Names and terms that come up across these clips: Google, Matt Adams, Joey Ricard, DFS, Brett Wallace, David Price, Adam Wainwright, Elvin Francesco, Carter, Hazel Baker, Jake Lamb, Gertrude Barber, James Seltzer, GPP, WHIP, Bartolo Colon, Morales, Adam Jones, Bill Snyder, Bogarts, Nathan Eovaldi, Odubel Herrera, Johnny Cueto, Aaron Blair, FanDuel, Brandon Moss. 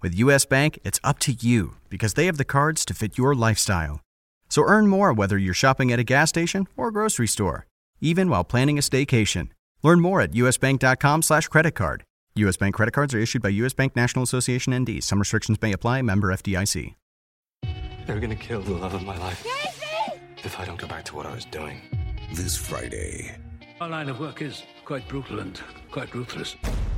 With U.S. Bank, it's up to you because they have the cards to fit your lifestyle. So earn more whether you're shopping at a gas station or a grocery store, even while planning a staycation. Learn more at usbank.com/creditcard. U.S. Bank credit cards are issued by U.S. Bank National Association N.D. Some restrictions may apply. Member FDIC. They're going to kill the love of my life. Casey! If I don't go back to what I was doing. This Friday. Our line of work is quite brutal and quite ruthless.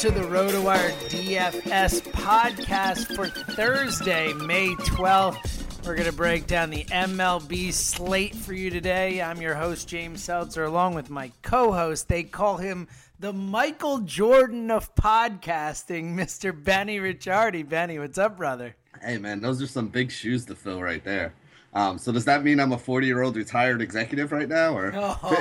To the RotoWire DFS podcast for Thursday, May 12th. We're going to break down the MLB slate for you today. I'm your host, James Seltzer, along with my co-host. They call him the Michael Jordan of podcasting, Mr. Benny Ricciardi. Benny, what's up, brother? Hey, man, those are some big shoes to fill right there. So does that mean I'm a 40-year-old retired executive right now, or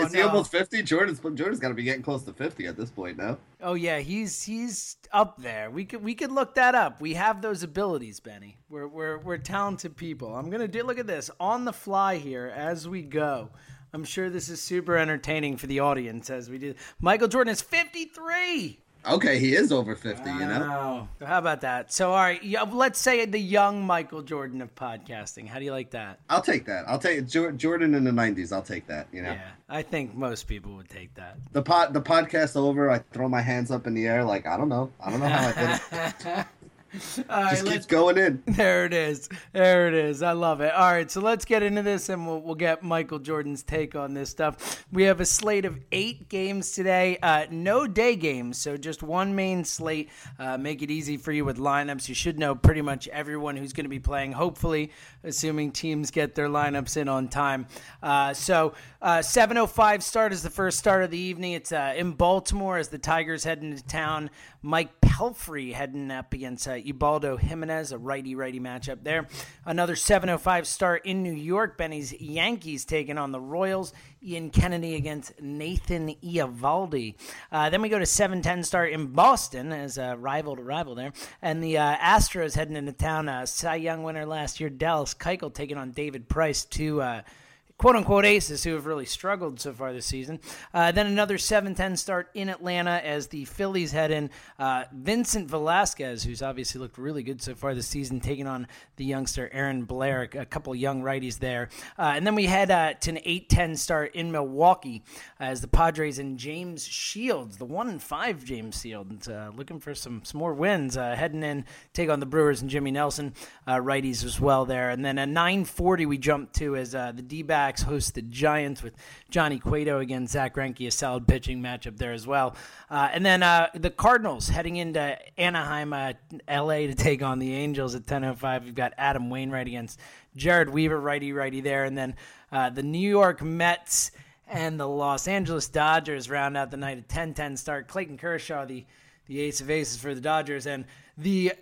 is he almost 50? Jordan's got to be getting close to 50 at this point now. Oh yeah, he's up there. We could look that up. We have those abilities, Benny. We're talented people. I'm gonna look at this on the fly here as we go. I'm sure this is super entertaining for the audience as we do. Michael Jordan is 53. Okay, he is over 50, you know? Oh, how about that? So, all right, let's say the young Michael Jordan of podcasting. How do you like that? I'll take that. I'll take Jordan in the 90s. I'll take that, you know? Yeah, I think most people would take that. The podcast over, I throw my hands up in the air like, I don't know how I did it. Right, just keeps going in. There it is. I love it. All right, so let's get into this, and we'll get Michael Jordan's take on this stuff. We have a slate of 8 games today. No day games, so just one main slate. Make it easy for you with lineups. You should know pretty much everyone who's going to be playing, hopefully, assuming teams get their lineups in on time. 7:05 start is the first start of the evening. It's in Baltimore as the Tigers head into town. Mike Pelfrey heading up against Ubaldo Jimenez, a righty-righty matchup there. Another 7:05 start in New York. Benny's Yankees taking on the Royals. Ian Kennedy against Nathan Eovaldi. Then we go to 7:10 start in Boston as a rival to rival there. And the Astros heading into town. Cy Young winner last year, Dallas Keuchel taking on David Price to quote-unquote aces who have really struggled so far this season. Then another 7:10 start in Atlanta as the Phillies head in. Vincent Velasquez, who's obviously looked really good so far this season, taking on the youngster Aaron Blair, a couple young righties there. And then we head to an 8:10 start in Milwaukee as the Padres and James Shields, the 1-5 James Shields, looking for some more wins, heading in, take on the Brewers and Jimmy Nelson, righties as well there. And then at 9:40 we jump to as the D-backs Diamondbacks host the Giants with Johnny Cueto. Again, Zach Greinke, a solid pitching matchup there as well. And then the Cardinals heading into Anaheim, L.A. to take on the Angels at 10:05. You've got Adam Wainwright against Jared Weaver, righty there. And then the New York Mets and the Los Angeles Dodgers round out the night at 10:10 start. Clayton Kershaw, the ace of aces for the Dodgers, and the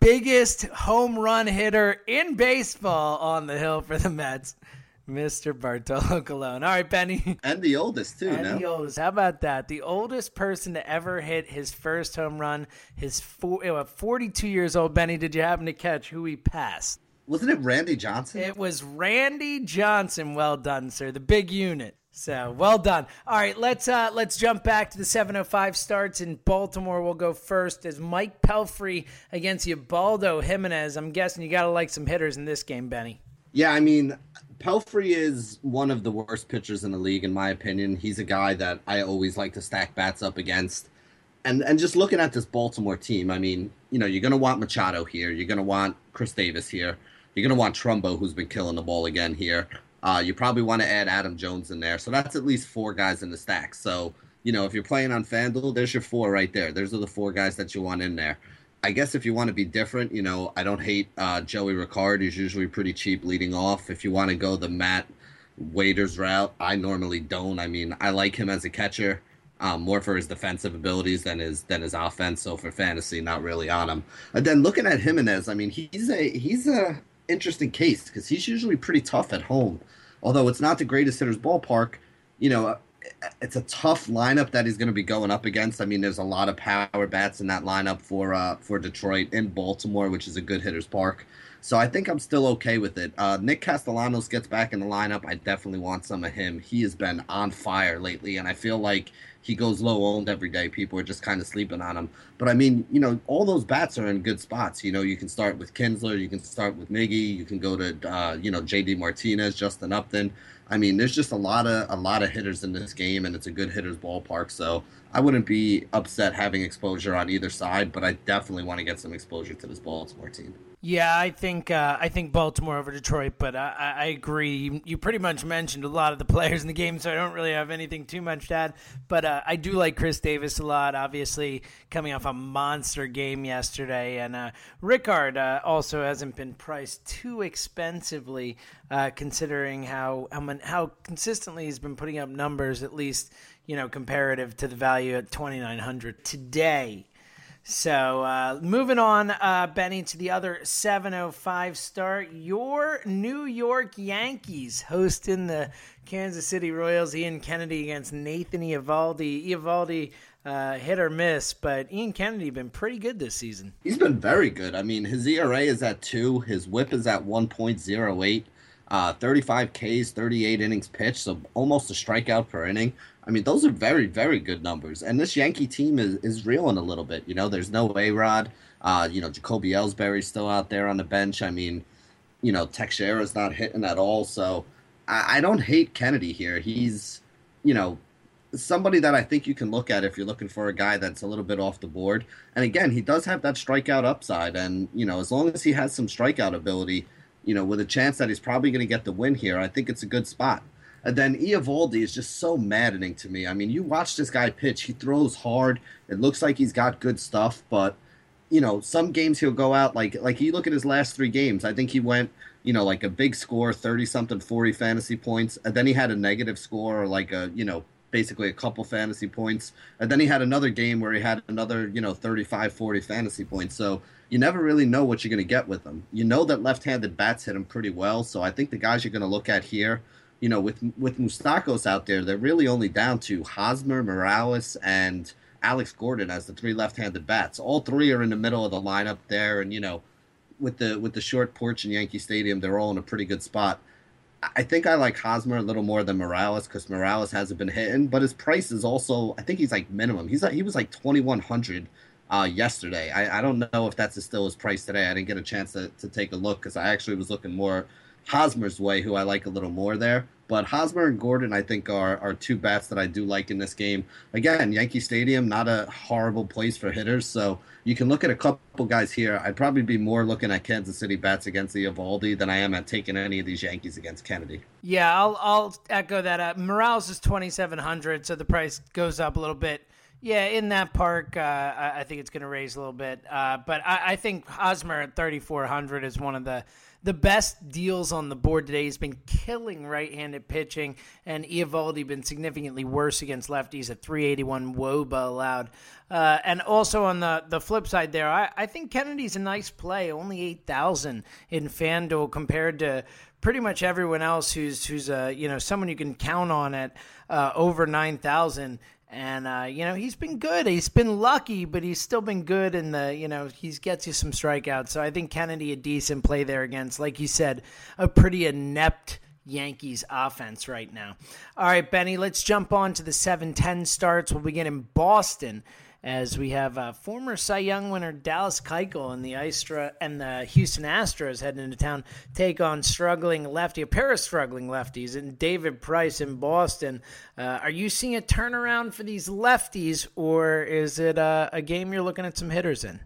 biggest home run hitter in baseball on the hill for the Mets, Mr. Bartolo Colon. All right, Benny. And the oldest, too. And the oldest. How about that? The oldest person to ever hit his first home run. His 42 years old. Benny, did you happen to catch who he passed? Wasn't it Randy Johnson? It was Randy Johnson. Well done, sir. The big unit. So, well done. All right, let's jump back to the 7:05 starts in Baltimore. We'll go first as Mike Pelfrey against Ubaldo Jimenez. I'm guessing you got to like some hitters in this game, Benny. Yeah, I mean, Pelfrey is one of the worst pitchers in the league, in my opinion. He's a guy that I always like to stack bats up against. And just looking at this Baltimore team, I mean, you know, you're going to want Machado here. You're going to want Chris Davis here. You're going to want Trumbo, who's been killing the ball again here. You probably want to add Adam Jones in there. So that's at least four guys in the stack. So, you know, if you're playing on FanDuel, there's your four right there. Those are the four guys that you want in there. I guess if you want to be different, you know, I don't hate Joey Ricard. He's usually pretty cheap leading off. If you want to go the Matt Waiters route, I normally don't. I mean, I like him as a catcher, more for his defensive abilities than his offense. So for fantasy, not really on him. And then looking at Jimenez, I mean, he's a interesting case because he's usually pretty tough at home. Although it's not the greatest hitter's ballpark, you know, it's a tough lineup that he's going to be going up against. I mean, there's a lot of power bats in that lineup for Detroit and Baltimore, which is a good hitter's park. So I think I'm still okay with it. Nick Castellanos gets back in the lineup. I definitely want some of him. He has been on fire lately, and I feel like he goes low-owned every day. People are just kind of sleeping on him. But, I mean, you know, all those bats are in good spots. You know, you can start with Kinsler. You can start with Miggy. You can go to, you know, J.D. Martinez, Justin Upton. I mean, there's just a lot of hitters in this game, and it's a good hitter's ballpark. So I wouldn't be upset having exposure on either side, but I definitely want to get some exposure to this Baltimore team. Yeah, I think Baltimore over Detroit, but I agree. You pretty much mentioned a lot of the players in the game, so I don't really have anything too much to add. But I do like Chris Davis a lot, obviously coming off a monster game yesterday. And Rickard also hasn't been priced too expensively, considering how consistently he's been putting up numbers, at least, you know, comparative to the value at 2,900 today. So moving on, Benny, to the other 7:05 start. Your New York Yankees hosting the Kansas City Royals. Ian Kennedy against Nathan Eovaldi. Eovaldi, hit or miss, but Ian Kennedy been pretty good this season. He's been very good. I mean, his ERA is at 2. His WHIP is at 1.08. 35 Ks, 38 innings pitched, so almost a strikeout per inning. I mean, those are very, very good numbers. And this Yankee team is reeling a little bit. You know, there's no A-Rod. You know, Jacoby Ellsbury's still out there on the bench. I mean, you know, Teixeira's not hitting at all. So I don't hate Kennedy here. He's, you know, somebody that I think you can look at if you're looking for a guy that's a little bit off the board. And again, he does have that strikeout upside. And, you know, as long as he has some strikeout ability, you know, with a chance that he's probably going to get the win here, I think it's a good spot. And then Eovaldi is just so maddening to me. I mean, you watch this guy pitch. He throws hard. It looks like he's got good stuff. But, you know, some games he'll go out like you look at his last three games. I think he went, you know, like a big score, 30-something, 40 fantasy points. And then he had a negative score or like a, you know, basically a couple fantasy points. And then he had another game where he had another, you know, 35, 40 fantasy points. So you never really know what you're going to get with him. You know that left-handed bats hit him pretty well. So I think the guys you're going to look at here, you know, with Moustakos out there, they're really only down to Hosmer, Morales, and Alex Gordon as the three left-handed bats. All three are in the middle of the lineup there. And, you know, with the short porch in Yankee Stadium, they're all in a pretty good spot. I think I like Hosmer a little more than Morales because Morales hasn't been hitting, but his price is also, I think he's like minimum. He was like 2,100 yesterday. I don't know if that's still his price today. I didn't get a chance to take a look because I actually was looking more Hosmer's way, who I like a little more there. But Hosmer and Gordon, I think, are two bats that I do like in this game. Again, Yankee Stadium, not a horrible place for hitters. So you can look at a couple guys here. I'd probably be more looking at Kansas City bats against the Eovaldi than I am at taking any of these Yankees against Kennedy. Yeah, I'll echo that. Morales is $2,700, so the price goes up a little bit. Yeah, in that park, I think it's going to raise a little bit. But I think Hosmer at $3,400 is one of the best deals on the board today. He's been killing right-handed pitching, and Eovaldi been significantly worse against lefties at 381 WOBA allowed. And also on the flip side there, I think Kennedy's a nice play, only 8,000 in FanDuel compared to pretty much everyone else who's someone you can count on at over 9,000. And, he's been good. He's been lucky, but he's still been good. And, he gets you some strikeouts. So I think Kennedy a decent play there against, like you said, a pretty inept Yankees offense right now. All right, Benny, let's jump on to the 7:10 starts. We'll begin in Boston as we have former Cy Young winner Dallas Keuchel and the Houston Astros heading into town. Take on a pair of struggling lefties, and David Price in Boston. Are you seeing a turnaround for these lefties, or is it a game you're looking at some hitters in?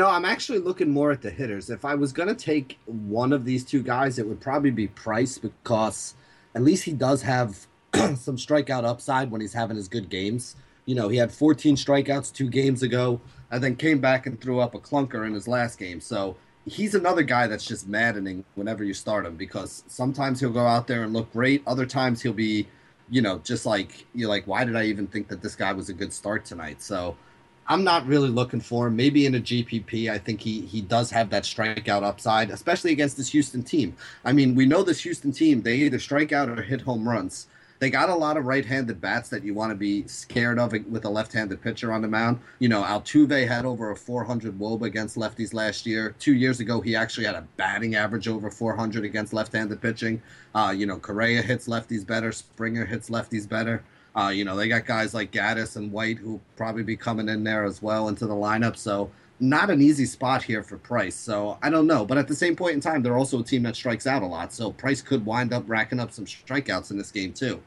I'm actually looking more at the hitters. If I was going to take one of these two guys, it would probably be Price, because at least he does have some strikeout upside when he's having his good games. He had 14 strikeouts 2 games ago and then came back and threw up a clunker in his last game. So he's another guy that's just maddening whenever you start him, because sometimes he'll go out there and look great. Other times he'll be, just like, you're like, why did I even think that this guy was a good start tonight? So I'm not really looking for him. Maybe in a GPP, I think he does have that strikeout upside, especially against this Houston team. I mean, we know this Houston team, they either strike out or hit home runs. They got a lot of right-handed bats that you want to be scared of with a left-handed pitcher on the mound. Altuve had over a 400 WOBA against lefties last year. 2 years ago, he actually had a batting average over 400 against left-handed pitching. Correa hits lefties better. Springer hits lefties better. They got guys like Gattis and White who'll probably be coming in there as well into the lineup. So not an easy spot here for Price. So I don't know. But at the same point in time, they're also a team that strikes out a lot. So Price could wind up racking up some strikeouts in this game too.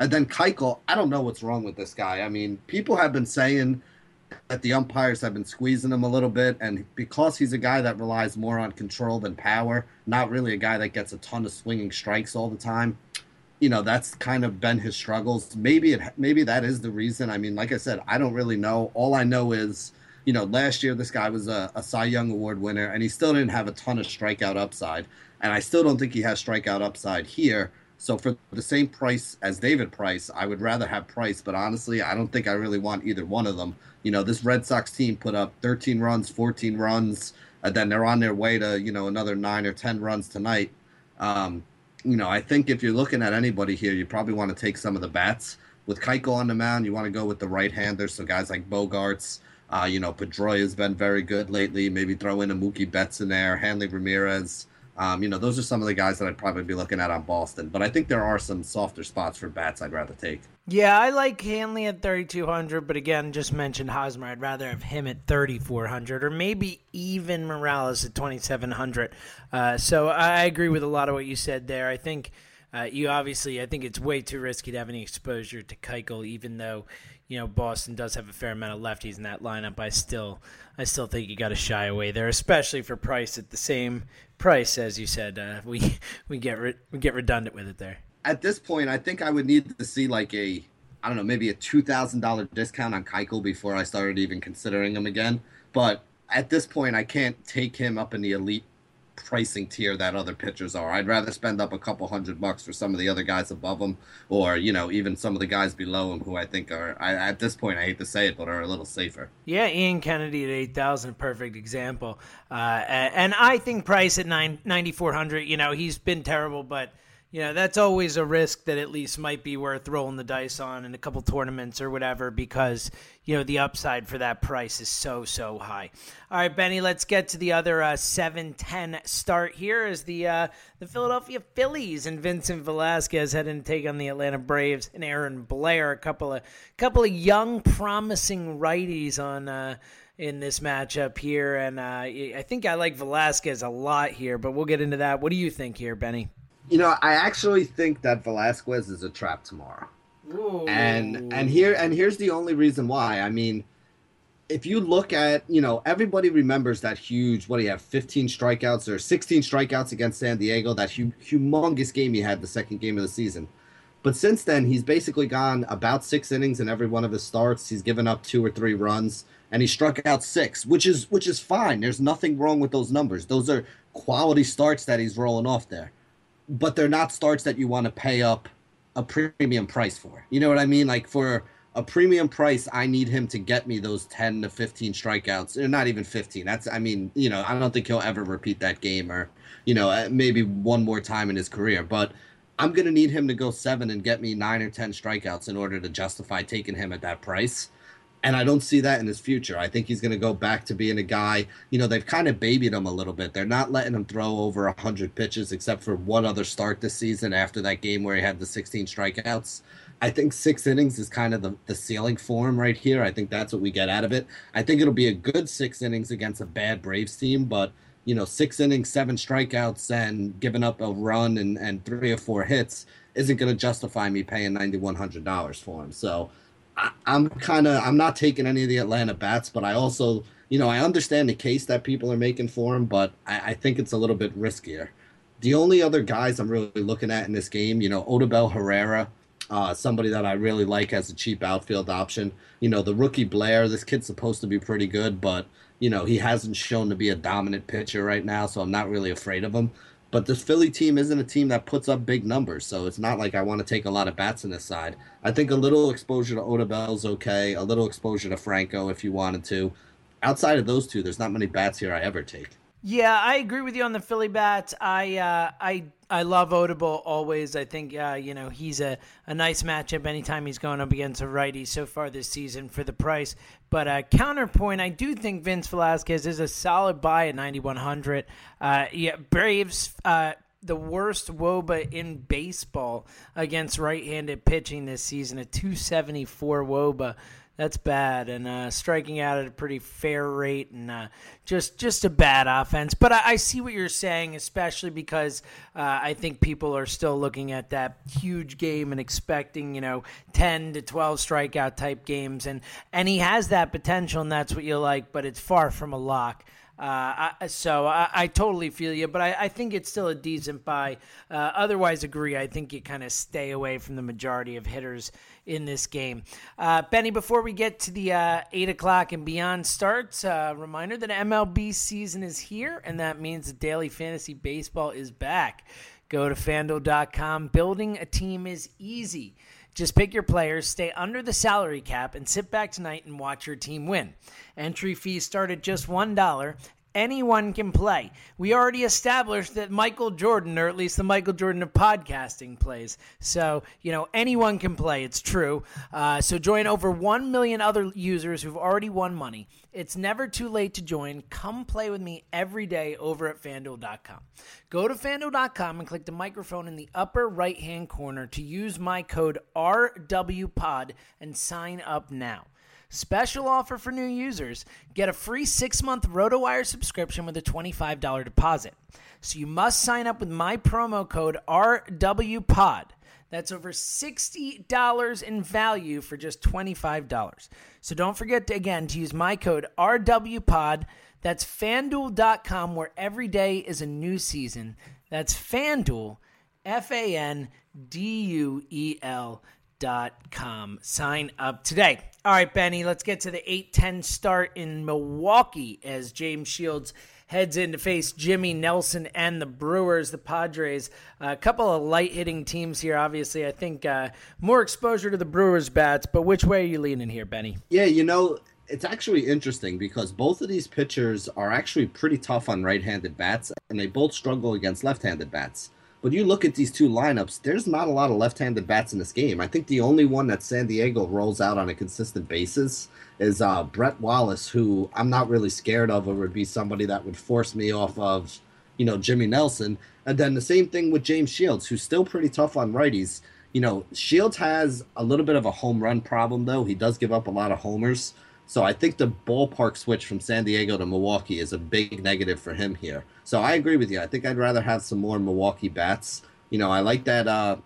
And then Keuchel, I don't know what's wrong with this guy. I mean, people have been saying that the umpires have been squeezing him a little bit. And because he's a guy that relies more on control than power, not really a guy that gets a ton of swinging strikes all the time, that's kind of been his struggles. Maybe that is the reason. I mean, like I said, I don't really know. All I know is, last year this guy was a Cy Young Award winner, and he still didn't have a ton of strikeout upside. And I still don't think he has strikeout upside here. So for the same price as David Price, I would rather have Price. But honestly, I don't think I really want either one of them. This Red Sox team put up 13 runs, 14 runs, and then they're on their way to, another 9 or 10 runs tonight. I think if you're looking at anybody here, you probably want to take some of the bats. With Keuchel on the mound, you want to go with the right-handers, so guys like Bogarts. Pedroia's been very good lately. Maybe throw in a Mookie Betts in there, Hanley Ramirez. Those are some of the guys that I'd probably be looking at on Boston. But I think there are some softer spots for bats I'd rather take. Yeah, I like Hanley at $3,200, but again, just mentioned Hosmer. I'd rather have him at $3,400 or maybe even Morales at $2,700. So I agree with a lot of what you said there. I think I think it's way too risky to have any exposure to Keuchel, even though Boston does have a fair amount of lefties in that lineup. I still think you got to shy away there, especially for Price at the same price as you said. We get redundant with it there. At this point, I think I would need to see maybe a $2,000 discount on Keuchel before I started even considering him again. But at this point, I can't take him up in the elite pricing tier that other pitchers are. I'd rather spend up a couple $100 for some of the other guys above him, or even some of the guys below him who I think are, at this point, I hate to say it, but are a little safer. Yeah, Ian Kennedy at 8,000, perfect example. And I think Price at 9,400. He's been terrible, but that's always a risk that at least might be worth rolling the dice on in a couple tournaments or whatever, because the upside for that price is so high. All right, Benny, let's get to the other 7:10 start here as the Philadelphia Phillies and Vincent Velasquez heading to take on the Atlanta Braves and Aaron Blair, a couple of young promising righties on in this matchup here, and I think I like Velasquez a lot here, but we'll get into that. What do you think here, Benny? You know, I actually think that Velasquez is a trap tomorrow. Ooh. And here's the only reason why. I mean, if you look at, you know, everybody remembers that huge, what do you have, 15 strikeouts or 16 strikeouts against San Diego, that humongous game he had the second game of the season. But since then, he's basically gone about 6 innings in every one of his starts. He's given up 2 or 3 runs, and he struck out 6, which is fine. There's nothing wrong with those numbers. Those are quality starts that he's rolling off there. But they're not starts that you want to pay up a premium price for. You know what I mean? Like, for a premium price, I need him to get me those 10 to 15 strikeouts. Or not even 15. I don't think he'll ever repeat that game, or, you know, maybe one more time in his career. But I'm going to need him to go 7 and get me 9 or 10 strikeouts in order to justify taking him at that price. And I don't see that in his future. I think he's going to go back to being a guy, you know, they've kind of babied him a little bit. They're not letting him throw over 100 pitches except for one other start this season after that game where he had the 16 strikeouts. I think 6 innings is kind of the ceiling for him right here. I think that's what we get out of it. I think it'll be a good 6 innings against a bad Braves team, but, you know, 6 innings, 7 strikeouts, and giving up a run and 3 or 4 hits isn't going to justify me paying $9,100 for him. So I'm not taking any of the Atlanta bats, but I also, you know, I understand the case that people are making for him, but I think it's a little bit riskier. The only other guys I'm really looking at in this game, you know, Odubel Herrera, somebody that I really like as a cheap outfield option. You know, the rookie Blair, this kid's supposed to be pretty good, but, you know, he hasn't shown to be a dominant pitcher right now, so I'm not really afraid of him. But this Philly team isn't a team that puts up big numbers, so it's not like I want to take a lot of bats on this side. I think a little exposure to Odubel is okay, a little exposure to Franco if you wanted to. Outside of those two, there's not many bats here I ever take. Yeah, I agree with you on the Philly bats. I love Odubel always. I think, you know, he's a nice matchup anytime he's going up against a righty so far this season for the price. But counterpoint, I do think Vince Velasquez is a solid buy at $9,100. Braves, the worst WOBA in baseball against right-handed pitching this season, a 274 WOBA. That's bad, and striking out at a pretty fair rate, and just a bad offense. But I see what you're saying, especially because I think people are still looking at that huge game and expecting, you know, 10 to 12 strikeout type games, and he has that potential, and that's what you like, but it's far from a lock. So I totally feel you, but I think it's still a decent buy. Otherwise, agree. I think you kind of stay away from the majority of hitters in this game. Benny, before we get to the 8 o'clock and beyond starts, reminder that MLB season is here, and that means the Daily Fantasy Baseball is back. Go to FanDuel.com. Building a team is easy. Just pick your players, stay under the salary cap, and sit back tonight and watch your team win. Entry fees start at just $1. Anyone can play. We already established that Michael Jordan, or at least the Michael Jordan of podcasting, plays. So, you know, anyone can play. It's true. So join over 1 million other users who've already won money. It's never too late to join. Come play with me every day over at FanDuel.com. Go to FanDuel.com and click the microphone in the upper right-hand corner to use my code RWPOD and sign up now. Special offer for new users. Get a free 6-month RotoWire subscription with a $25 deposit. So you must sign up with my promo code RWPOD. That's over $60 in value for just $25. So don't forget, to use my code RWPOD. That's FanDuel.com, where every day is a new season. That's FanDuel, FanDuel.com. Sign up today. All right, Benny, let's get to the 8:10 start in Milwaukee as James Shields heads in to face Jimmy Nelson and the Brewers, the Padres. A couple of light-hitting teams here, obviously. I think more exposure to the Brewers' bats, but which way are you leaning here, Benny? Yeah, you know, it's actually interesting because both of these pitchers are actually pretty tough on right-handed bats, and they both struggle against left-handed bats. But you look at these two lineups, there's not a lot of left-handed bats in this game. I think the only one that San Diego rolls out on a consistent basis is Brett Wallace, who I'm not really scared of, or would be somebody that would force me off of, you know, Jimmy Nelson. And then the same thing with James Shields, who's still pretty tough on righties. You know, Shields has a little bit of a home run problem, though. He does give up a lot of homers. So I think the ballpark switch from San Diego to Milwaukee is a big negative for him here. So I agree with you. I think I'd rather have some more Milwaukee bats. You know, I like that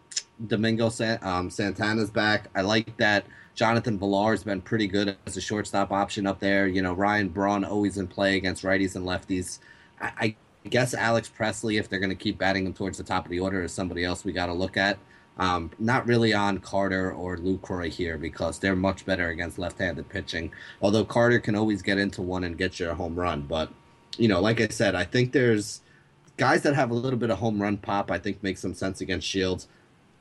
Domingo Santana's back. I like that Jonathan Villar's been pretty good as a shortstop option up there. You know, Ryan Braun always in play against righties and lefties. I guess Alex Presley, if they're going to keep batting him towards the top of the order, is somebody else we got to look at. Not really on Carter or Lucroy here because they're much better against left-handed pitching, although Carter can always get into one and get you a home run. But, you know, like I said, I think there's guys that have a little bit of home run pop, I think, makes some sense against Shields.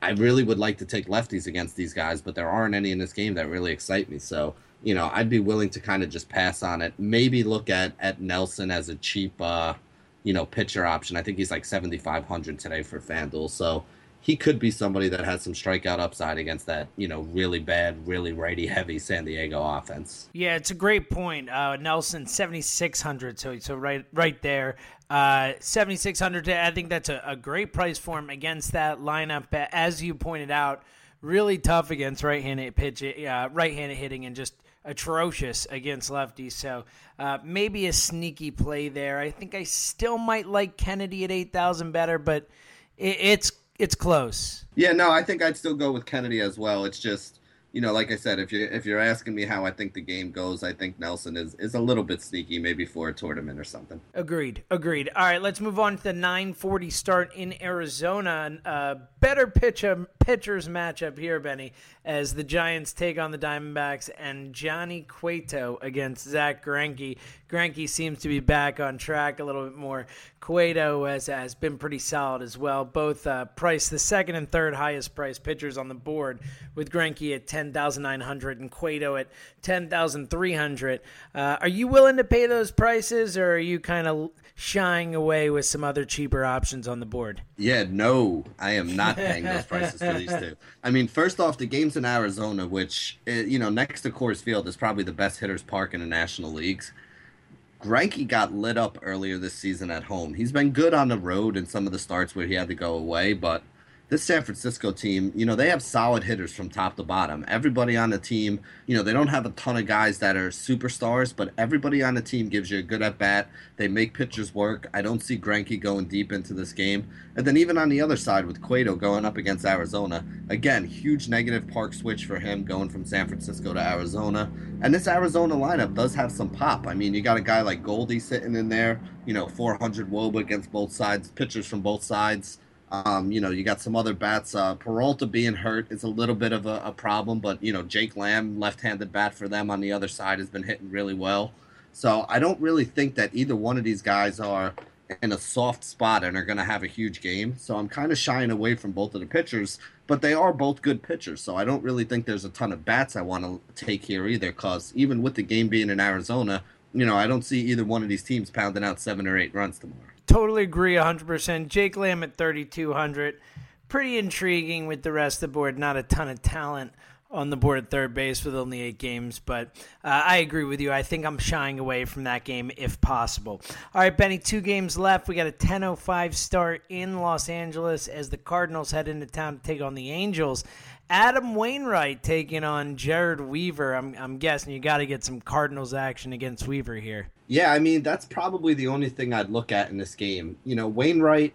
I really would like to take lefties against these guys, but there aren't any in this game that really excite me. So, you know, I'd be willing to kind of just pass on it. Maybe look at Nelson as a cheap, you know, pitcher option. I think he's like 7,500 today for FanDuel. So he could be somebody that has some strikeout upside against that, you know, really bad, really righty-heavy San Diego offense. Yeah, it's a great point. Nelson, 7,600, so right there. 7,600, I think that's a great price for him against that lineup. As you pointed out, really tough against right-handed hitting and just atrocious against lefties. So maybe a sneaky play there. I think I still might like Kennedy at 8,000 better, but it's close. Yeah, no, I think I'd still go with Kennedy as well. It's just, you know, like I said, if you're asking me how I think the game goes, I think Nelson is a little bit sneaky, maybe for a tournament or something. Agreed. All right, let's move on to the 9:40 start in Arizona. Better pitchers matchup here, Benny, as the Giants take on the Diamondbacks and Johnny Cueto against Zach Greinke. Greinke seems to be back on track a little bit more. Cueto has been pretty solid as well. Both priced the second and third highest priced pitchers on the board, with Greinke at $10,900 and Cueto at $10,300. Are you willing to pay those prices, or are you kind of shying away with some other cheaper options on the board? Yeah, no, I am not paying those prices for these two. I mean, first off, the game's in Arizona, which, you know, next to Coors Field is probably the best hitter's park in the National Leagues. Greinke got lit up earlier this season at home. He's been good on the road in some of the starts where he had to go away, but this San Francisco team, you know, they have solid hitters from top to bottom. Everybody on the team, you know, they don't have a ton of guys that are superstars, but everybody on the team gives you a good at-bat. They make pitchers work. I don't see Greinke going deep into this game. And then even on the other side with Cueto going up against Arizona, again, huge negative park switch for him going from San Francisco to Arizona. And this Arizona lineup does have some pop. I mean, you got a guy like Goldie sitting in there, you know, 400 WOBA against both sides, pitchers from both sides. You know, you got some other bats. Peralta being hurt is a little bit of a problem, but, you know, Jake Lamb, left-handed bat for them on the other side, has been hitting really well. So I don't really think that either one of these guys are in a soft spot and are going to have a huge game. So I'm kind of shying away from both of the pitchers, but they are both good pitchers. So I don't really think there's a ton of bats I want to take here either, because even with the game being in Arizona, you know, I don't see either one of these teams pounding out 7 or 8 runs tomorrow. Totally agree 100%. Jake Lamb at 3,200. Pretty intriguing with the rest of the board. Not a ton of talent on the board at third base with only 8 games, but I agree with you. I think I'm shying away from that game if possible. All right, Benny, 2 games left. We got a 10:05 start in Los Angeles as the Cardinals head into town to take on the Angels. Adam Wainwright taking on Jared Weaver. I'm guessing you got to get some Cardinals action against Weaver here. Yeah, I mean, that's probably the only thing I'd look at in this game. You know, Wainwright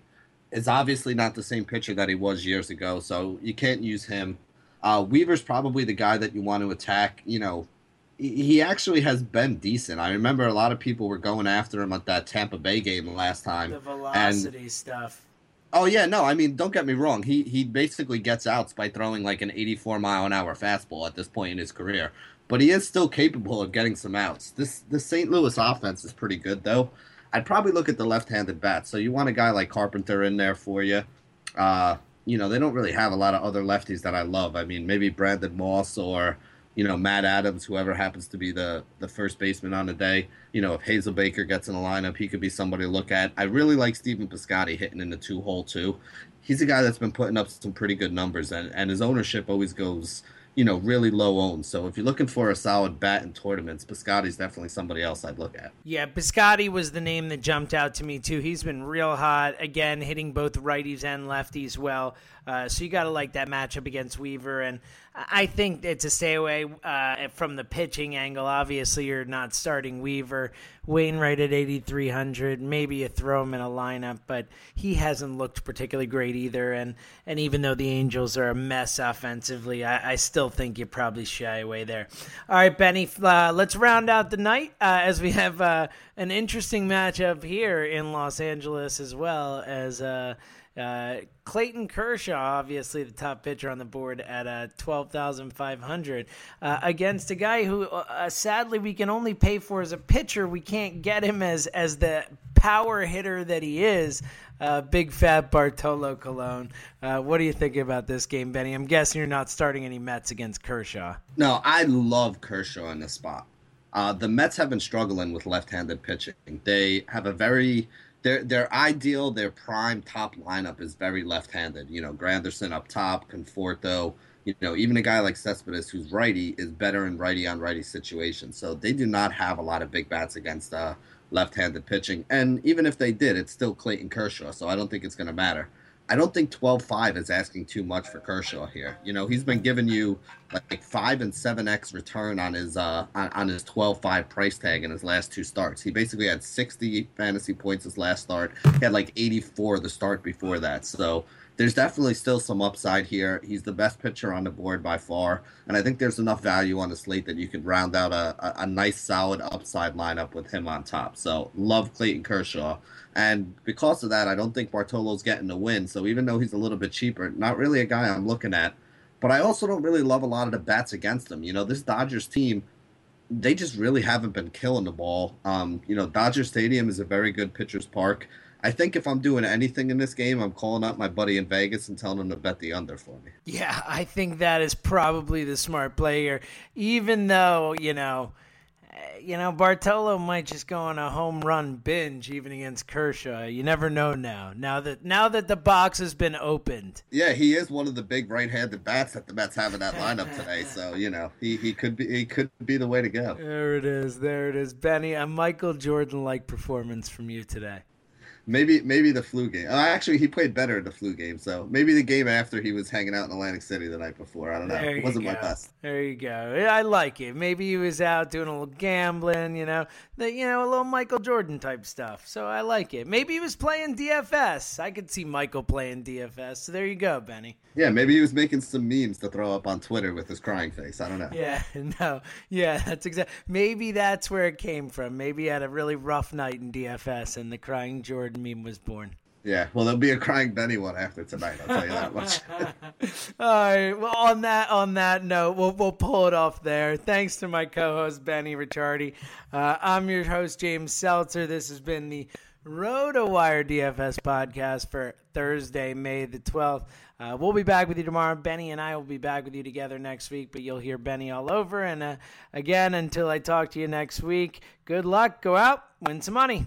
is obviously not the same pitcher that he was years ago, so you can't use him. Weaver's probably the guy that you want to attack. You know, he actually has been decent. I remember a lot of people were going after him at that Tampa Bay game last time. The velocity stuff. Oh, yeah, no, I mean, don't get me wrong. He basically gets outs by throwing like an 84-mile-an-hour fastball at this point in his career. But he is still capable of getting some outs. This St. Louis offense is pretty good, though. I'd probably look at the left-handed bats. So you want a guy like Carpenter in there for you. You know, they don't really have a lot of other lefties that I love. I mean, maybe Brandon Moss or, you know, Matt Adams, whoever happens to be the first baseman on the day. You know, if Hazel Baker gets in the lineup, he could be somebody to look at. I really like Stephen Piscotty hitting in the 2-hole, too. He's a guy that's been putting up some pretty good numbers, and his ownership always goes, you know, really low owned. So if you're looking for a solid bat in tournaments, Piscotty's definitely somebody else I'd look at. Yeah, Piscotty was the name that jumped out to me too. He's been real hot, again, hitting both righties and lefties well. So you got to like that matchup against Weaver. And I think it's a stay away from the pitching angle. Obviously, you're not starting Weaver. Wainwright at 8,300. Maybe you throw him in a lineup, but he hasn't looked particularly great either. And even though the Angels are a mess offensively, I still think you probably shy away there. All right, Benny, let's round out the night as we have an interesting matchup here in Los Angeles, as well as Clayton Kershaw, obviously the top pitcher on the board at 12,500, against a guy who sadly we can only pay for as a pitcher. We can't get him as the power hitter that he is, big fat Bartolo Colon. What do you think about this game, Benny? I'm guessing you're not starting any Mets against Kershaw. No, I love Kershaw in this spot. The Mets have been struggling with left-handed pitching. They have a very... Their ideal, their prime top lineup is very left-handed. You know, Granderson up top, Conforto. You know, even a guy like Cespedes, who's righty, is better in righty-on-righty situations. So they do not have a lot of big bats against left-handed pitching. And even if they did, it's still Clayton Kershaw, so I don't think it's going to matter. I don't think 12.5 is asking too much for Kershaw here. You know, he's been giving you like 5 and 7x return on his 12.5 price tag in his last two starts. He basically had 60 fantasy points his last start. He had like 84 the start before that. So there's definitely still some upside here. He's the best pitcher on the board by far. And I think there's enough value on the slate that you could round out a nice, solid upside lineup with him on top. So love Clayton Kershaw. And because of that, I don't think Bartolo's getting a win. So even though he's a little bit cheaper, not really a guy I'm looking at. But I also don't really love a lot of the bats against him. You know, this Dodgers team, they just really haven't been killing the ball. You know, Dodger Stadium is a very good pitcher's park. I think if I'm doing anything in this game, I'm calling up my buddy in Vegas and telling him to bet the under for me. Yeah, I think that is probably the smart play here, even though, you know, Bartolo might just go on a home run binge even against Kershaw. You never know now that the box has been opened. Yeah, he is one of the big right-handed bats that the Mets have in that lineup today. So, you know, he could be the way to go. There it is. Benny, a Michael Jordan-like performance from you today. Maybe the flu game. Actually, he played better in the flu game, so maybe the game after he was hanging out in Atlantic City the night before. I don't know. It wasn't my best. There you go. I like it. Maybe he was out doing a little gambling, a little Michael Jordan type stuff. So I like it. Maybe he was playing DFS. I could see Michael playing DFS. So there you go, Benny. Yeah, maybe he was making some memes to throw up on Twitter with his crying face. I don't know. Yeah, no. Yeah, that's exactly. Maybe that's where it came from. Maybe he had a really rough night in DFS and the crying Jordan meme was born. Yeah, well, there'll be a crying Benny one after tonight, I'll tell you that much. All right, well, on that note, we'll pull it off there. Thanks to my co-host, Benny Ricciardi. I'm your host, James Seltzer. This has been the RotoWire DFS podcast for Thursday, May the 12th. We'll be back with you tomorrow. Benny and I will be back with you together next week, but you'll hear Benny all over. And again, until I talk to you next week, good luck. Go out, win some money.